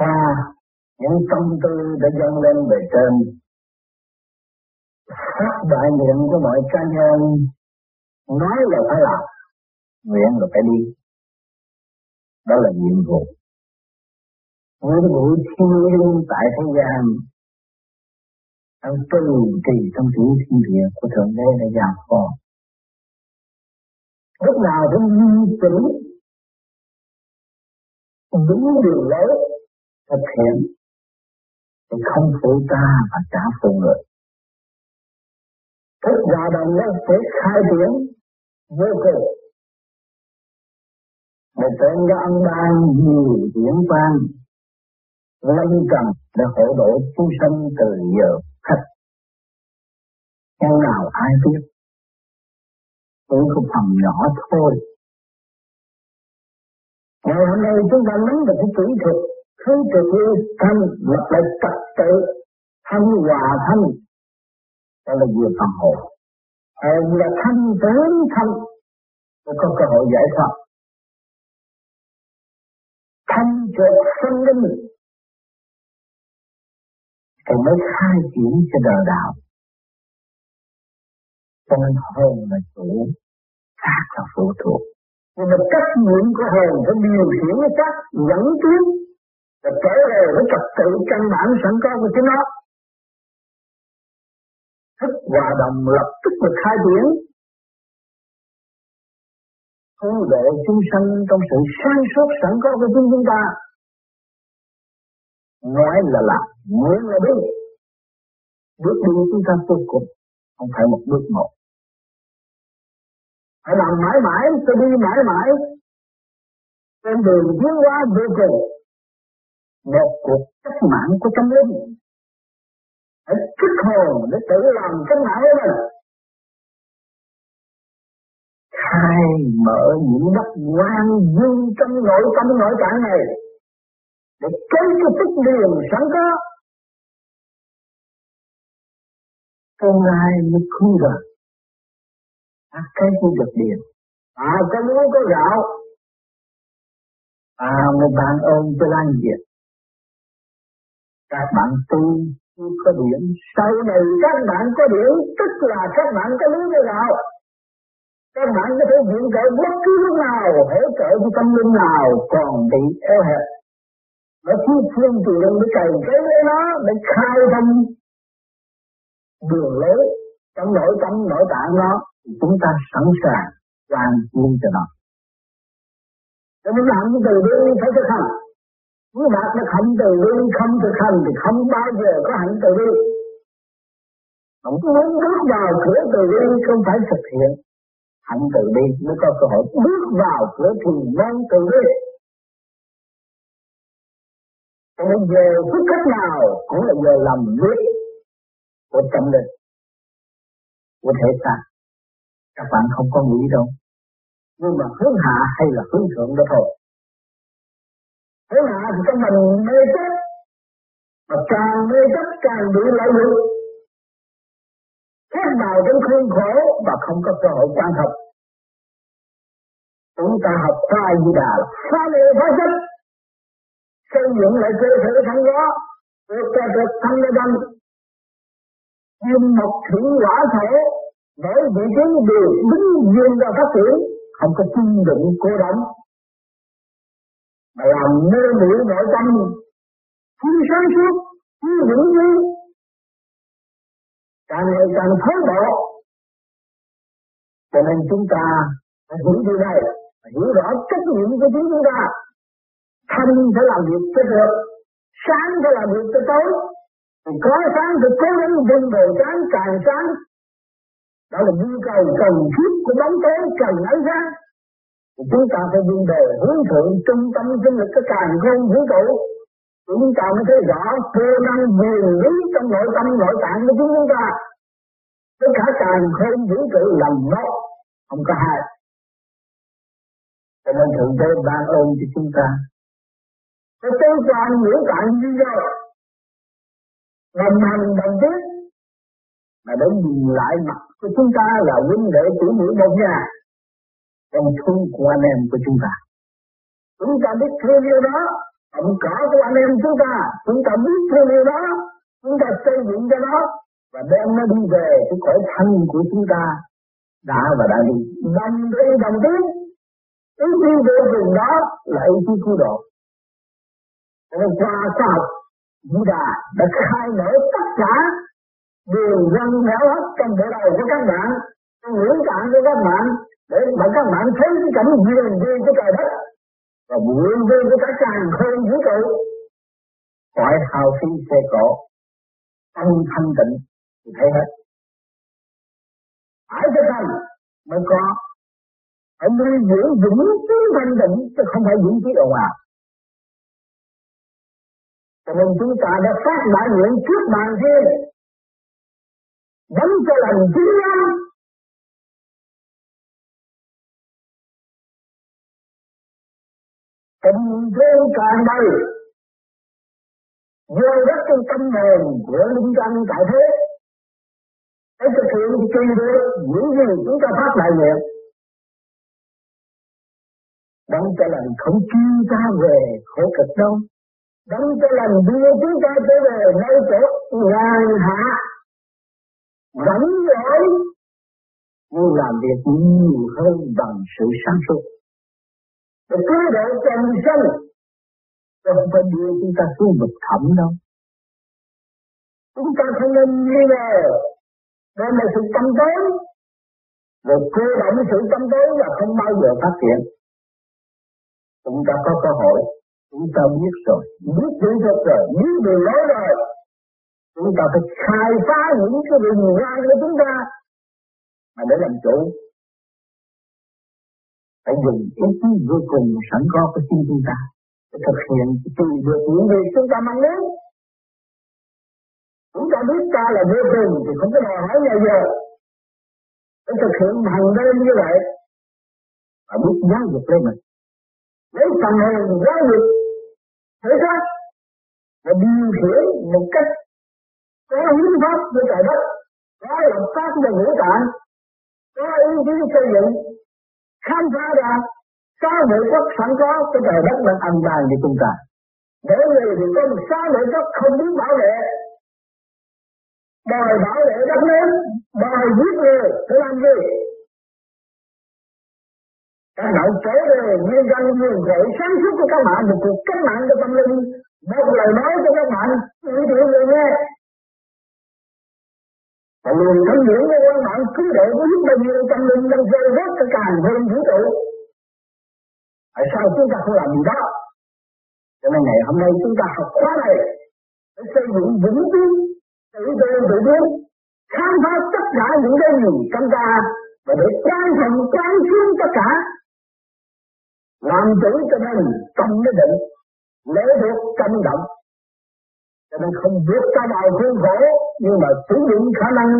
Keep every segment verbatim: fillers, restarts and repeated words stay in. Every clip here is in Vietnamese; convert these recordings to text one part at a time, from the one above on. và những tâm tư đã dâng lên bề trên, phát đại nguyện của mọi cá nhân, nói là phải làm, nguyện là phải đi. Đó là nhiệm vụ. Nhiệm vụ thiên liêng tại thế gian đang tuân trì trong chữ thiên địa của Thượng Đế đã giao phó. Lúc nào cũng duy trì đúng đường lối thực hiện thì không phụ ta và trả phụ người. Thức hòa đồng nó sẽ khai triển vô cùng. Một tượng ra ông ban nhiều diễn quan lâm trần để hộ độ chúng sanh từ giờ khách. Nhân nào ai biết, cũng không thầm nhỏ thôi. Ngày hôm nay chúng ta nắm được cái kỹ thuật, thứ trực lưu thanh, lập lại trật tự, thanh hòa thanh, đó là vừa phòng hộ. Hồn là thanh đến thanh, để có cơ hội giải thoát. Thanh trượt sân linh, thì mới khai triển cho đời đạo. Cho nên hồn là chủ, xác là phụ thuộc. Nhưng mà trách nhiệm của hồn phải điều khiển cái xác dẫn tiến, là trở về với trật tự căn bản sẵn có của chính nó. Thức hòa đồng lập tức được khai triển, cứu độ chúng sanh trong sự sáng suốt sẵn có của chính chúng ta. Nói là làm, muốn là biết. Bước đi chúng ta vô cùng, không phải một bước một. Phải làm mãi mãi, tôi đi mãi mãi. Trên đường tiến hóa vô cùng, một cuộc cách mạng của tâm linh. Hãy kích hồn để tự làm cách mạng của mình. Khai mở những đất quan dương trong nội tâm nội tạng này, để cấy cái tích điền sẵn có. Tương lai mới cứu được. À, cái cũng được điền. À, cái lúa có gạo. À, người bạn ơn cho Lan Việt. Các bạn tu có điển. Sau này các bạn có điển, tức là các bạn có lúa có gạo. Các bạn có thể viện trợ bất cứ lúc nào, hỗ trợ cho tâm linh nào còn bị eo hẹp. Nó thiếu phương tiện để cày cấy lấy nó, để khai thông đường lối trong nội tâm nội tạng nó. Chúng ta sẵn sàng làm luôn cho nó. Nếu muốn làm từ đương phải thực hành. Nếu đạt được hạnh từ đương không thực hành thì không bao giờ có hạnh từ đương. Không muốn bước vào cửa từ đương không phải thực hiện hạnh từ đương mới có cơ hội bước vào cửa thì mang từ đương. Bây giờ phút cách nào cũng là giờ làm việc của tâm linh, của thể xác. Các bạn không có nghĩ đâu, nhưng mà hướng hạ hay là hướng thượng đó thôi. Hướng hạ thì các mình mê chấp, mà càng mê chấp càng bị lợi dụng, khép vào trong khuôn khổ và không có cơ hội quan hợp. Chúng ta học qua A Di Đà, phá mê phá chấp, xây dựng lại cơ thể thắng đó, được cho được thắng đa đâm, nhưng một thủy quả thể. Mỗi vị trí đều đứng riêng ra phát triển, không có quy định cố định. Mà làm mê muội nội tâm, thiếu sáng suốt, thiếu vững như, càng ngày càng thối bộ. Cho nên chúng ta phải hiểu điều này, phải hiểu rõ trách nhiệm của chính chúng ta. Thanh phải làm việc cho được, sáng phải làm việc cho tối. Thì có sáng thì cố gắng vun bồi sáng càng sáng. Đó là nhu cầu cần thiết của bóng tối cần ánh sáng. Chúng ta phải vun bồi hướng thượng trung tâm sinh lực cái càng không vũ trụ. Chúng ta mới thấy rõ cơ năng nguyên lý trong nội tâm nội tạng của chúng ta. Tất cả càng không vũ trụ là một, không có hai. Cho nên Thượng Đế ban ơn cho chúng ta. Cái tối quan ngữ tạng như nhau, làm hành đồng tiết. Mà đến nhìn lại mặt của chúng ta là huynh đệ tỷ muội một nhà, trong thương của anh em của chúng ta. Chúng ta biết thương yêu đó Cọng cỏ của anh em chúng ta, chúng ta biết thương yêu đó, chúng ta xây dựng cho nó và đem nó đi về cái cõi thanh của chúng ta đã và đã đi. Đồng ý đồng tiếng, ý chí vô cùng đó là ý chí cứu độ. Rồi qua khoa học, Vũ Đà đã khai mở tất cả điều răng rẽo hết trong bộ đầu của các bạn, trong ngưỡng cạn của các bạn, để mà các bạn thấy cái cảnh huyền vi của trời đất và huyền vi của cả càng khôn vũ trụ. Khỏi hào khí xe cộ, tăng thanh tịnh thì thấy hết. Phải cho thành mới có, phải nuôi dưỡng vững tiếng thanh tịnh chứ không phải vững tiếng ồn ào. Cho nên chúng ta đã phát đại nguyện trước bàn thiên, đánh cho lành chính nhân. Tình thương càng đầy, vô đất trong tâm hồn của linh căn tại thế, để thực hiện kỳ được những gì chúng ta phát đại nguyện. Đánh cho lành không chuyên ta về khổ cực đâu. Đánh cho lành đưa chúng ta trở về nơi chỗ ngàn hạ, rảnh rỗi, nhưng làm việc nhiều hơn bằng sự sáng suốt. Để cứu độ trần sinh, không phải đưa chúng ta xuống vực thẳm đâu. Chúng ta không nên nghi ngờ, nên là sự tâm tối, rồi cơ động sự tâm tối là không bao giờ phát triển. Chúng ta có cơ hội. Chúng ta biết rồi, biết kỹ thuật rồi, biết đường lối rồi. Chúng ta phải khai phá những cái đường ra của chúng ta mà để làm chủ. Phải dùng ý chí vô cùng sẵn có của chính chúng ta để thực hiện tùy được những gì chúng ta mong muốn. Chúng ta biết ta là vô cùng thì không có đòi hỏi ngày giờ. Để thực hiện hàng đêm như vậy và biết giáo dục lên mình. Lấy phần hồn giáo dục thể xác và điều khiển một cách có hiến pháp của trời đất, có lập pháp về ngũ tạng, có ý kiến xây dựng, khám phá ra xã hội quốc sẵn có của trời đất đang ăn bàn với chúng ta. Bởi vì thì có một xã hội quốc không biết bảo vệ, đòi bảo vệ đất nước, đòi giết người để làm gì? Các bạn trở về nguyên dân nguyên gợi sáng suốt của các bạn, một cuộc cách mạng cho tâm linh, một lời nói cho các bạn, ý tưởng người nghe. Và luôn thấm hiểu của các bạn cứ để có giúp bao nhiêu tâm linh đang rơi rớt cả càng hơn vũ trụ. Tại sao chúng ta không làm gì đó? Cho nên ngày hôm nay chúng ta học khóa này để xây dựng vững tin, tự tư tự biến, khám phá tất cả những cái gì trong ta và để quan thành quan xuyên tất cả. Làm chủ cho nên tâm nó định, lễ được tâm động. Cho nên không vượt qua đào thương khổ, nhưng mà sử dụng khả năng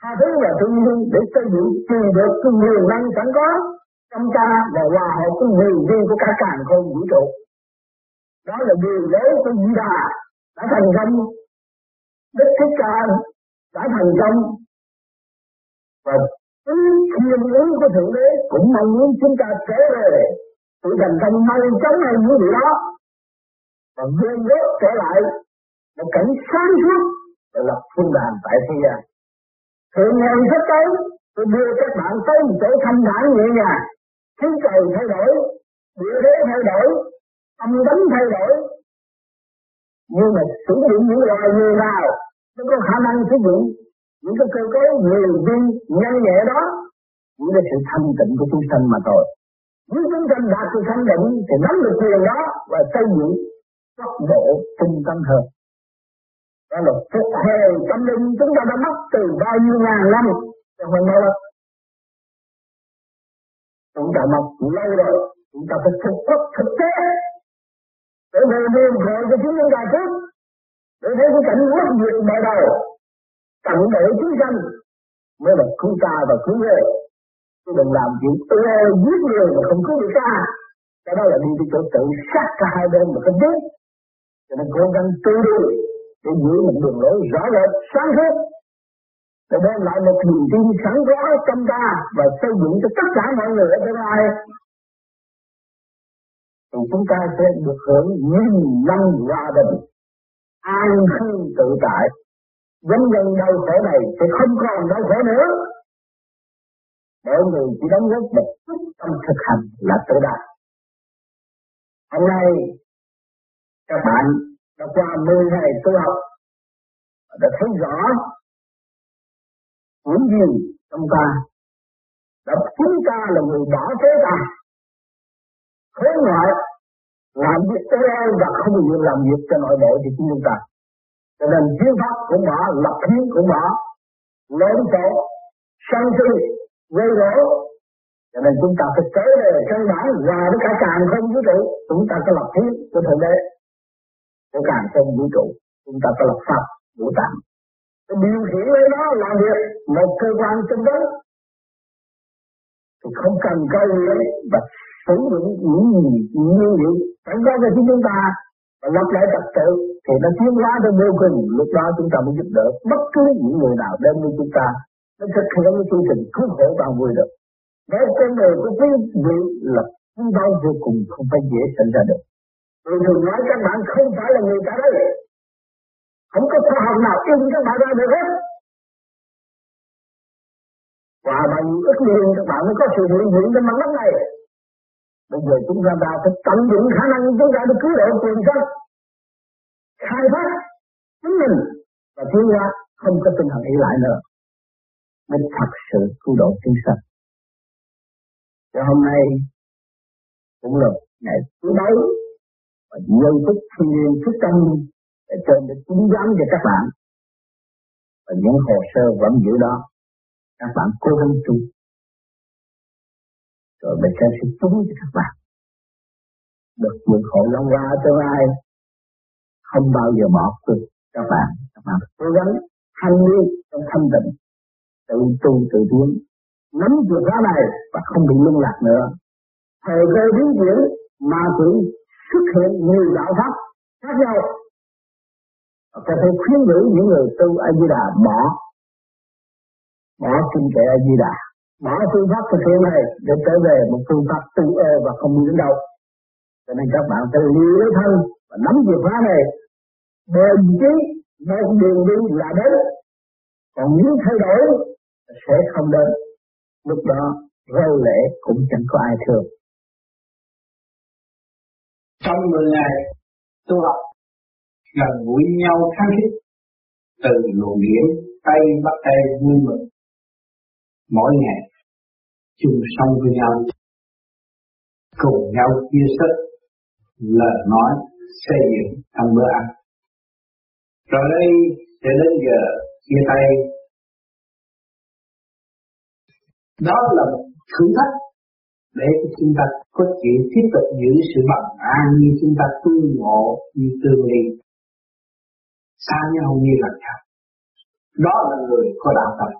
tha thứ và thương yêu để xây dựng tìm được cái nguồn năng sẵn có trong ta và hòa hợp cái nguồn viên của cả càn khôn vũ trụ. Đó là điều lễ của Di Đà đã thành công, Đức Thích Ca đã thành công và ý thiên lý của Thượng Đế cũng mong muốn chúng ta trở về sự thành công may chóng hơn như vậy đó và vươn bước trở lại một cảnh sáng suốt để lập phương đàn tại thế gian. Thượng Đế sắp tới tôi đưa các bạn tới một chỗ thanh thản nhẹ nhàng, khí trời thay đổi, địa thế thay đổi, âm tính thay đổi, nhưng mà sử dụng những loài người nào nó có khả năng sử dụng những cái cơ cấu nhiều viên nhanh nhẹ đó cũng là sự thanh tịnh của chúng sanh mà thôi. Nếu chúng sanh đạt sự thanh tịnh thì nắm được quyền đó và xây dựng tốc độ tinh tấn hơn. Đó là phục hồi tâm linh chúng ta đã mất từ bao nhiêu ngàn năm cho hôm nay. Chúng ta mất lâu rồi, chúng ta phải thực tập thực tế để về đường khởi cho chúng ta trước, để thấy cái cảnh bất diệt mở đầu. Tận độ chúng sanh mới là cứu ta và cứu người. Chứ đừng làm chuyện ưa giết người mà không cứu người ta. Cái đó là đi cái chỗ tự sát cả hai bên mà không biết. Cho nên cố gắng tư đi để giữ một đường lối rõ rệt sáng suốt, để đem lại một niềm tin sẵn có trong ta và xây dựng cho tất cả mọi người ở tương lai. thì chúng ta sẽ được hưởng nhân dân hòa bình, an cư tự tại. Vấn nhân đau khổ này sẽ không còn đau khổ nữa. Mọi người chỉ đóng góp một chút trong thực hành là tự đạt. Hôm nay các bạn đã qua mười ngày tu học, đã thấy rõ những gì trong ta, đã chúng ta là người bỏ thế ta, khối ngoại làm việc tới ai và không được làm việc cho nội bộ thì chúng ta, cho nên chiến pháp cũng bỏ, lập hiến cũng bỏ, lộn xộn, sân si, gây gỗ, cho nên chúng ta phải trở về căn bản và với cả càng không vũ trụ, chúng ta có lập hiến của thượng đế, của càng không vũ trụ, chúng ta có lập pháp vũ tạng. Điều khiển lấy đó làm việc một cơ quan trong đó thì không cần câu lấy và sử dụng những gì nguyên liệu sẵn có cho chúng ta và lập lại trật tự thì nó tiến hóa tới vô cùng. Lúc đó chúng ta mới giúp đỡ bất cứ những người nào đến với chúng ta, nó thực hiện cái chương trình cứu khổ và vui được. Nếu con người của quý vị là chúng ta vô cùng không phải dễ xảy ra được. Tôi thường nói các bạn không phải là người ta đấy. Không có khoa học nào in các bạn ra được hết. Và bằng ước nguyện các bạn mới có sự hiện diện trên mặt đất này. Bây giờ chúng ta đã phải tận dụng khả năng chúng ta được cứu độ tiền sách, khai thác chính mình và chúng ta không có tinh thần ý lại nữa. Mới thật sự cứu độ tiền sách. Và hôm nay cũng là ngày thứ bảy và nhân thức thiên nhiên thức tâm để cho được chứng giám cho các bạn và những hồ sơ vẫn giữ đó, các bạn cố gắng tu rồi mình sẽ sự chứng cho các bạn được những khổ long qua tương lai không bao giờ bỏ được các bạn. Các bạn cố gắng hành đi trong thanh tịnh, tự tu tự tiến, nắm chìa khóa này và không bị lung lạc nữa. Thời cơ biến chuyển mà cũng xuất hiện nhiều đạo pháp khác nhau. Có thể khuyến ngữ những người tu A-di-đà bỏ bỏ kinh kệ A-di-đà, bỏ phương pháp thực hiện này để trở về một phương pháp tự ơ và không đi đến đâu. Cho nên các bạn phải lưu lấy thân và nắm chìa khóa này, bền chí một đường đi là đến, còn những thay đổi sẽ không đến. Lúc đó rơi lễ cũng chẳng có ai thương. Trong mười ngày tu học gần gũi nhau khăng khít, từ luồng điển Tây Bắc Tây vui mừng, mỗi ngày chung sống với nhau, cùng nhau chia sẻ lời nói xây dựng trong bữa ăn. Rồi đây sẽ đến giờ chia tay. Đó là một thử thách để chúng ta có thể tiếp tục giữ sự bằng an như chúng ta tương ngộ, như tương ly. Xa nhau như là nhau. Đó là người có đạo tâm.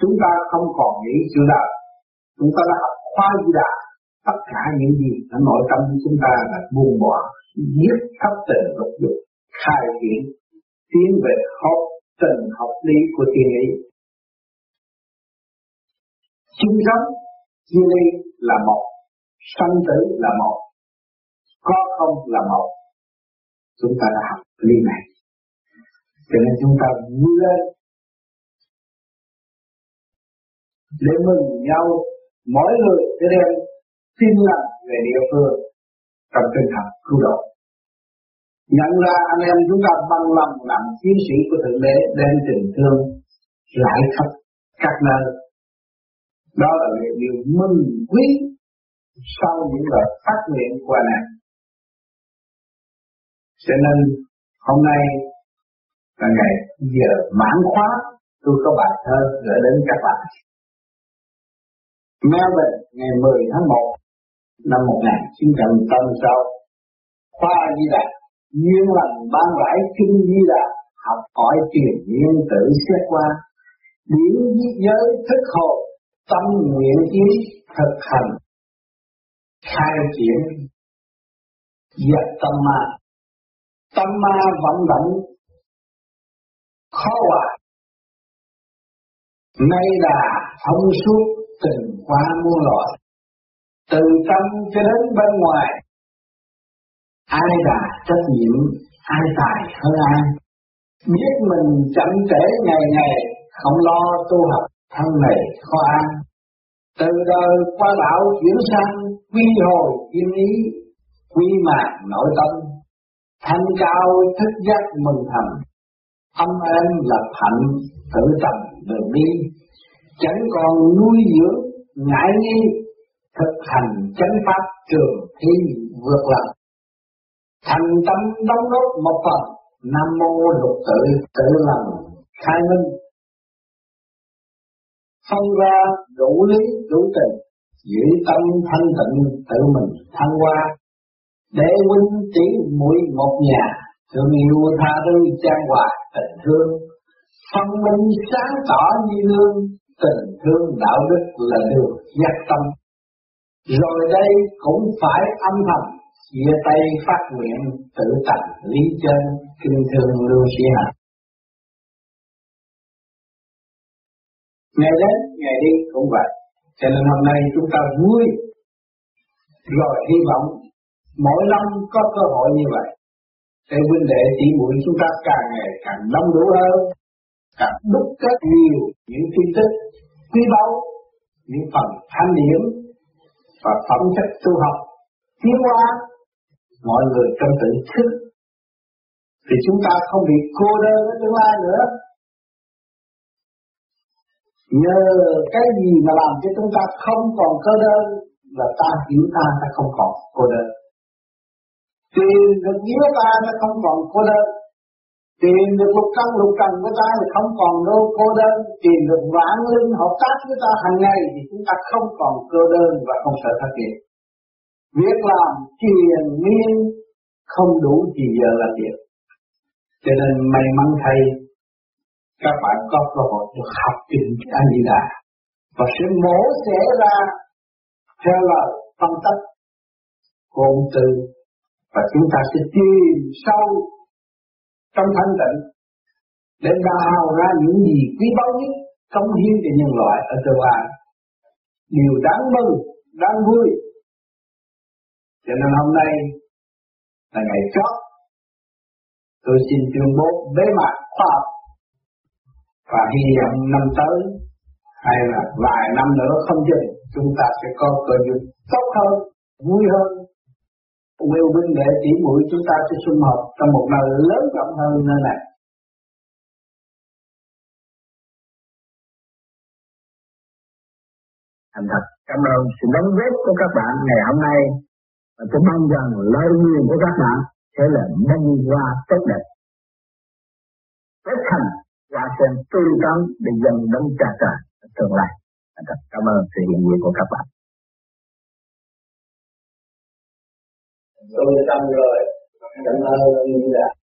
Chúng ta không còn nghĩ chữ đạo. Chúng ta đã học khoa chữ đạo. Tất cả những gì ở nội tâm của chúng ta là buông bỏ, giết khắp từ lục dục, khai triển, tiến về học tình học lý của thiên lý. Chúng sống, chia ly là một, sanh tử là một, có không là một. Chúng ta đã học ly này, cho nên chúng ta vui lên để mừng nhau, mỗi người sẽ đem tin lành về địa phương trong tinh thần cứu độ. Nhận ra anh em chúng ta bằng lòng làm chiến sĩ của thượng đế đem tình thương rải khắp các nơi. Đó là điều mừng quý sau những lời phát nguyện của anh em. Cho nên hôm nay là ngày giờ mãn khóa, tôi có bài thơ gửi đến các bạn. Melbourne ngày mười tháng một năm một nghìn chín trăm tám mươi sáu. Khoa Di Đà duyên lành ban rải kinh Di Đà, học hỏi truyền nhiên tử xét qua, điển giết giới thức hồ, tâm nguyện ý thực hành, khai triển diệt tâm ma. Tâm ma vận động khó hòa, nay đà thông suốt tình qua muôn loài, từ tâm cho đến bên ngoài. Ai là trách nhiệm, ai tài hơn ai. Biết mình chậm trễ ngày ngày, không lo tu học thân này khó ăn. Từ đời qua đạo chuyển sang, quy hồi yên ý, quy mạc nội tâm. Thanh cao thức giác mừng thầm, âm em lập hạnh, tự tầm đường đi. Chẳng còn nuôi dưỡng, ngại nghi, thực hành chánh pháp trường thi vượt lập. Thành tâm đóng góp một phần, Nam Mô Lục Tự Tự Lần Khai Minh. Phân ra đủ lý đủ tình, giữ tâm thanh tịnh tự mình thăng hoa. Để huynh tỷ muội một nhà, thương yêu tha thứ chan hòa tình thương. Phân minh sáng tỏ như lương, tình thương đạo đức là đường giác tâm. Rồi đây cũng phải âm thầm, chia tay phát nguyện tự tận lý chân, kinh thường lưu sĩ hạt. Ngày đến, ngày đi cũng vậy. Cho nên hôm nay chúng ta vui, rồi hy vọng mỗi năm có cơ hội như vậy. Để huynh đệ tỷ muội chúng ta càng ngày càng đông đủ hơn, càng đúc kết nhiều những tin tức quý báu, những phần thanh điển và phẩm chất tu học tiến hóa, mọi người trong tự thức thì chúng ta không bị cô đơn ở tương lai nữa. Nhờ cái gì mà làm cho chúng ta không còn cô đơn là ta hiểu ta, ta không còn cô đơn. Tìm được nghĩa ta, ta không còn cô đơn. Tìm được lục căn lục trần của ta thì không còn đâu cô đơn. Tìm được vạn linh hợp tác với ta hàng ngày thì chúng ta không còn cô đơn và không sợ thất nghiệp. Việc làm triền miên không đủ thì giờ là việc. Cho nên may mắn thầy, các bạn có cơ hội được học kinh Anh Di Đà và sẽ mổ xẻ ra theo lời phân tích của ông Tư, và chúng ta sẽ tìm sâu trong thanh tịnh để đào ra những gì quý báu nhất cống hiến cho nhân loại ở tương lai. Điều đáng mừng, đáng vui. Cho nên hôm nay là ngày chót, tôi xin tuyên bố bế mạc khoa học và hy vọng năm tới hay là vài năm nữa không chừng chúng ta sẽ có cơ duyên tốt hơn, vui hơn. Nhiều huynh đệ tỷ muội chúng ta sẽ sum họp trong một nơi lớn rộng hơn nơi này. Thành thật cảm ơn sự đóng góp của các bạn ngày hôm nay. Và tôi mong rằng lời nguyện của các bạn sẽ là mong hoa tốt đẹp. Tất thành và xem tươi tắn để dần đến trà trà tương lai. Thành thật cảm ơn sự hiện diện của các bạn. Tôi tâm rồi, cảm ơn ông Như Đạt.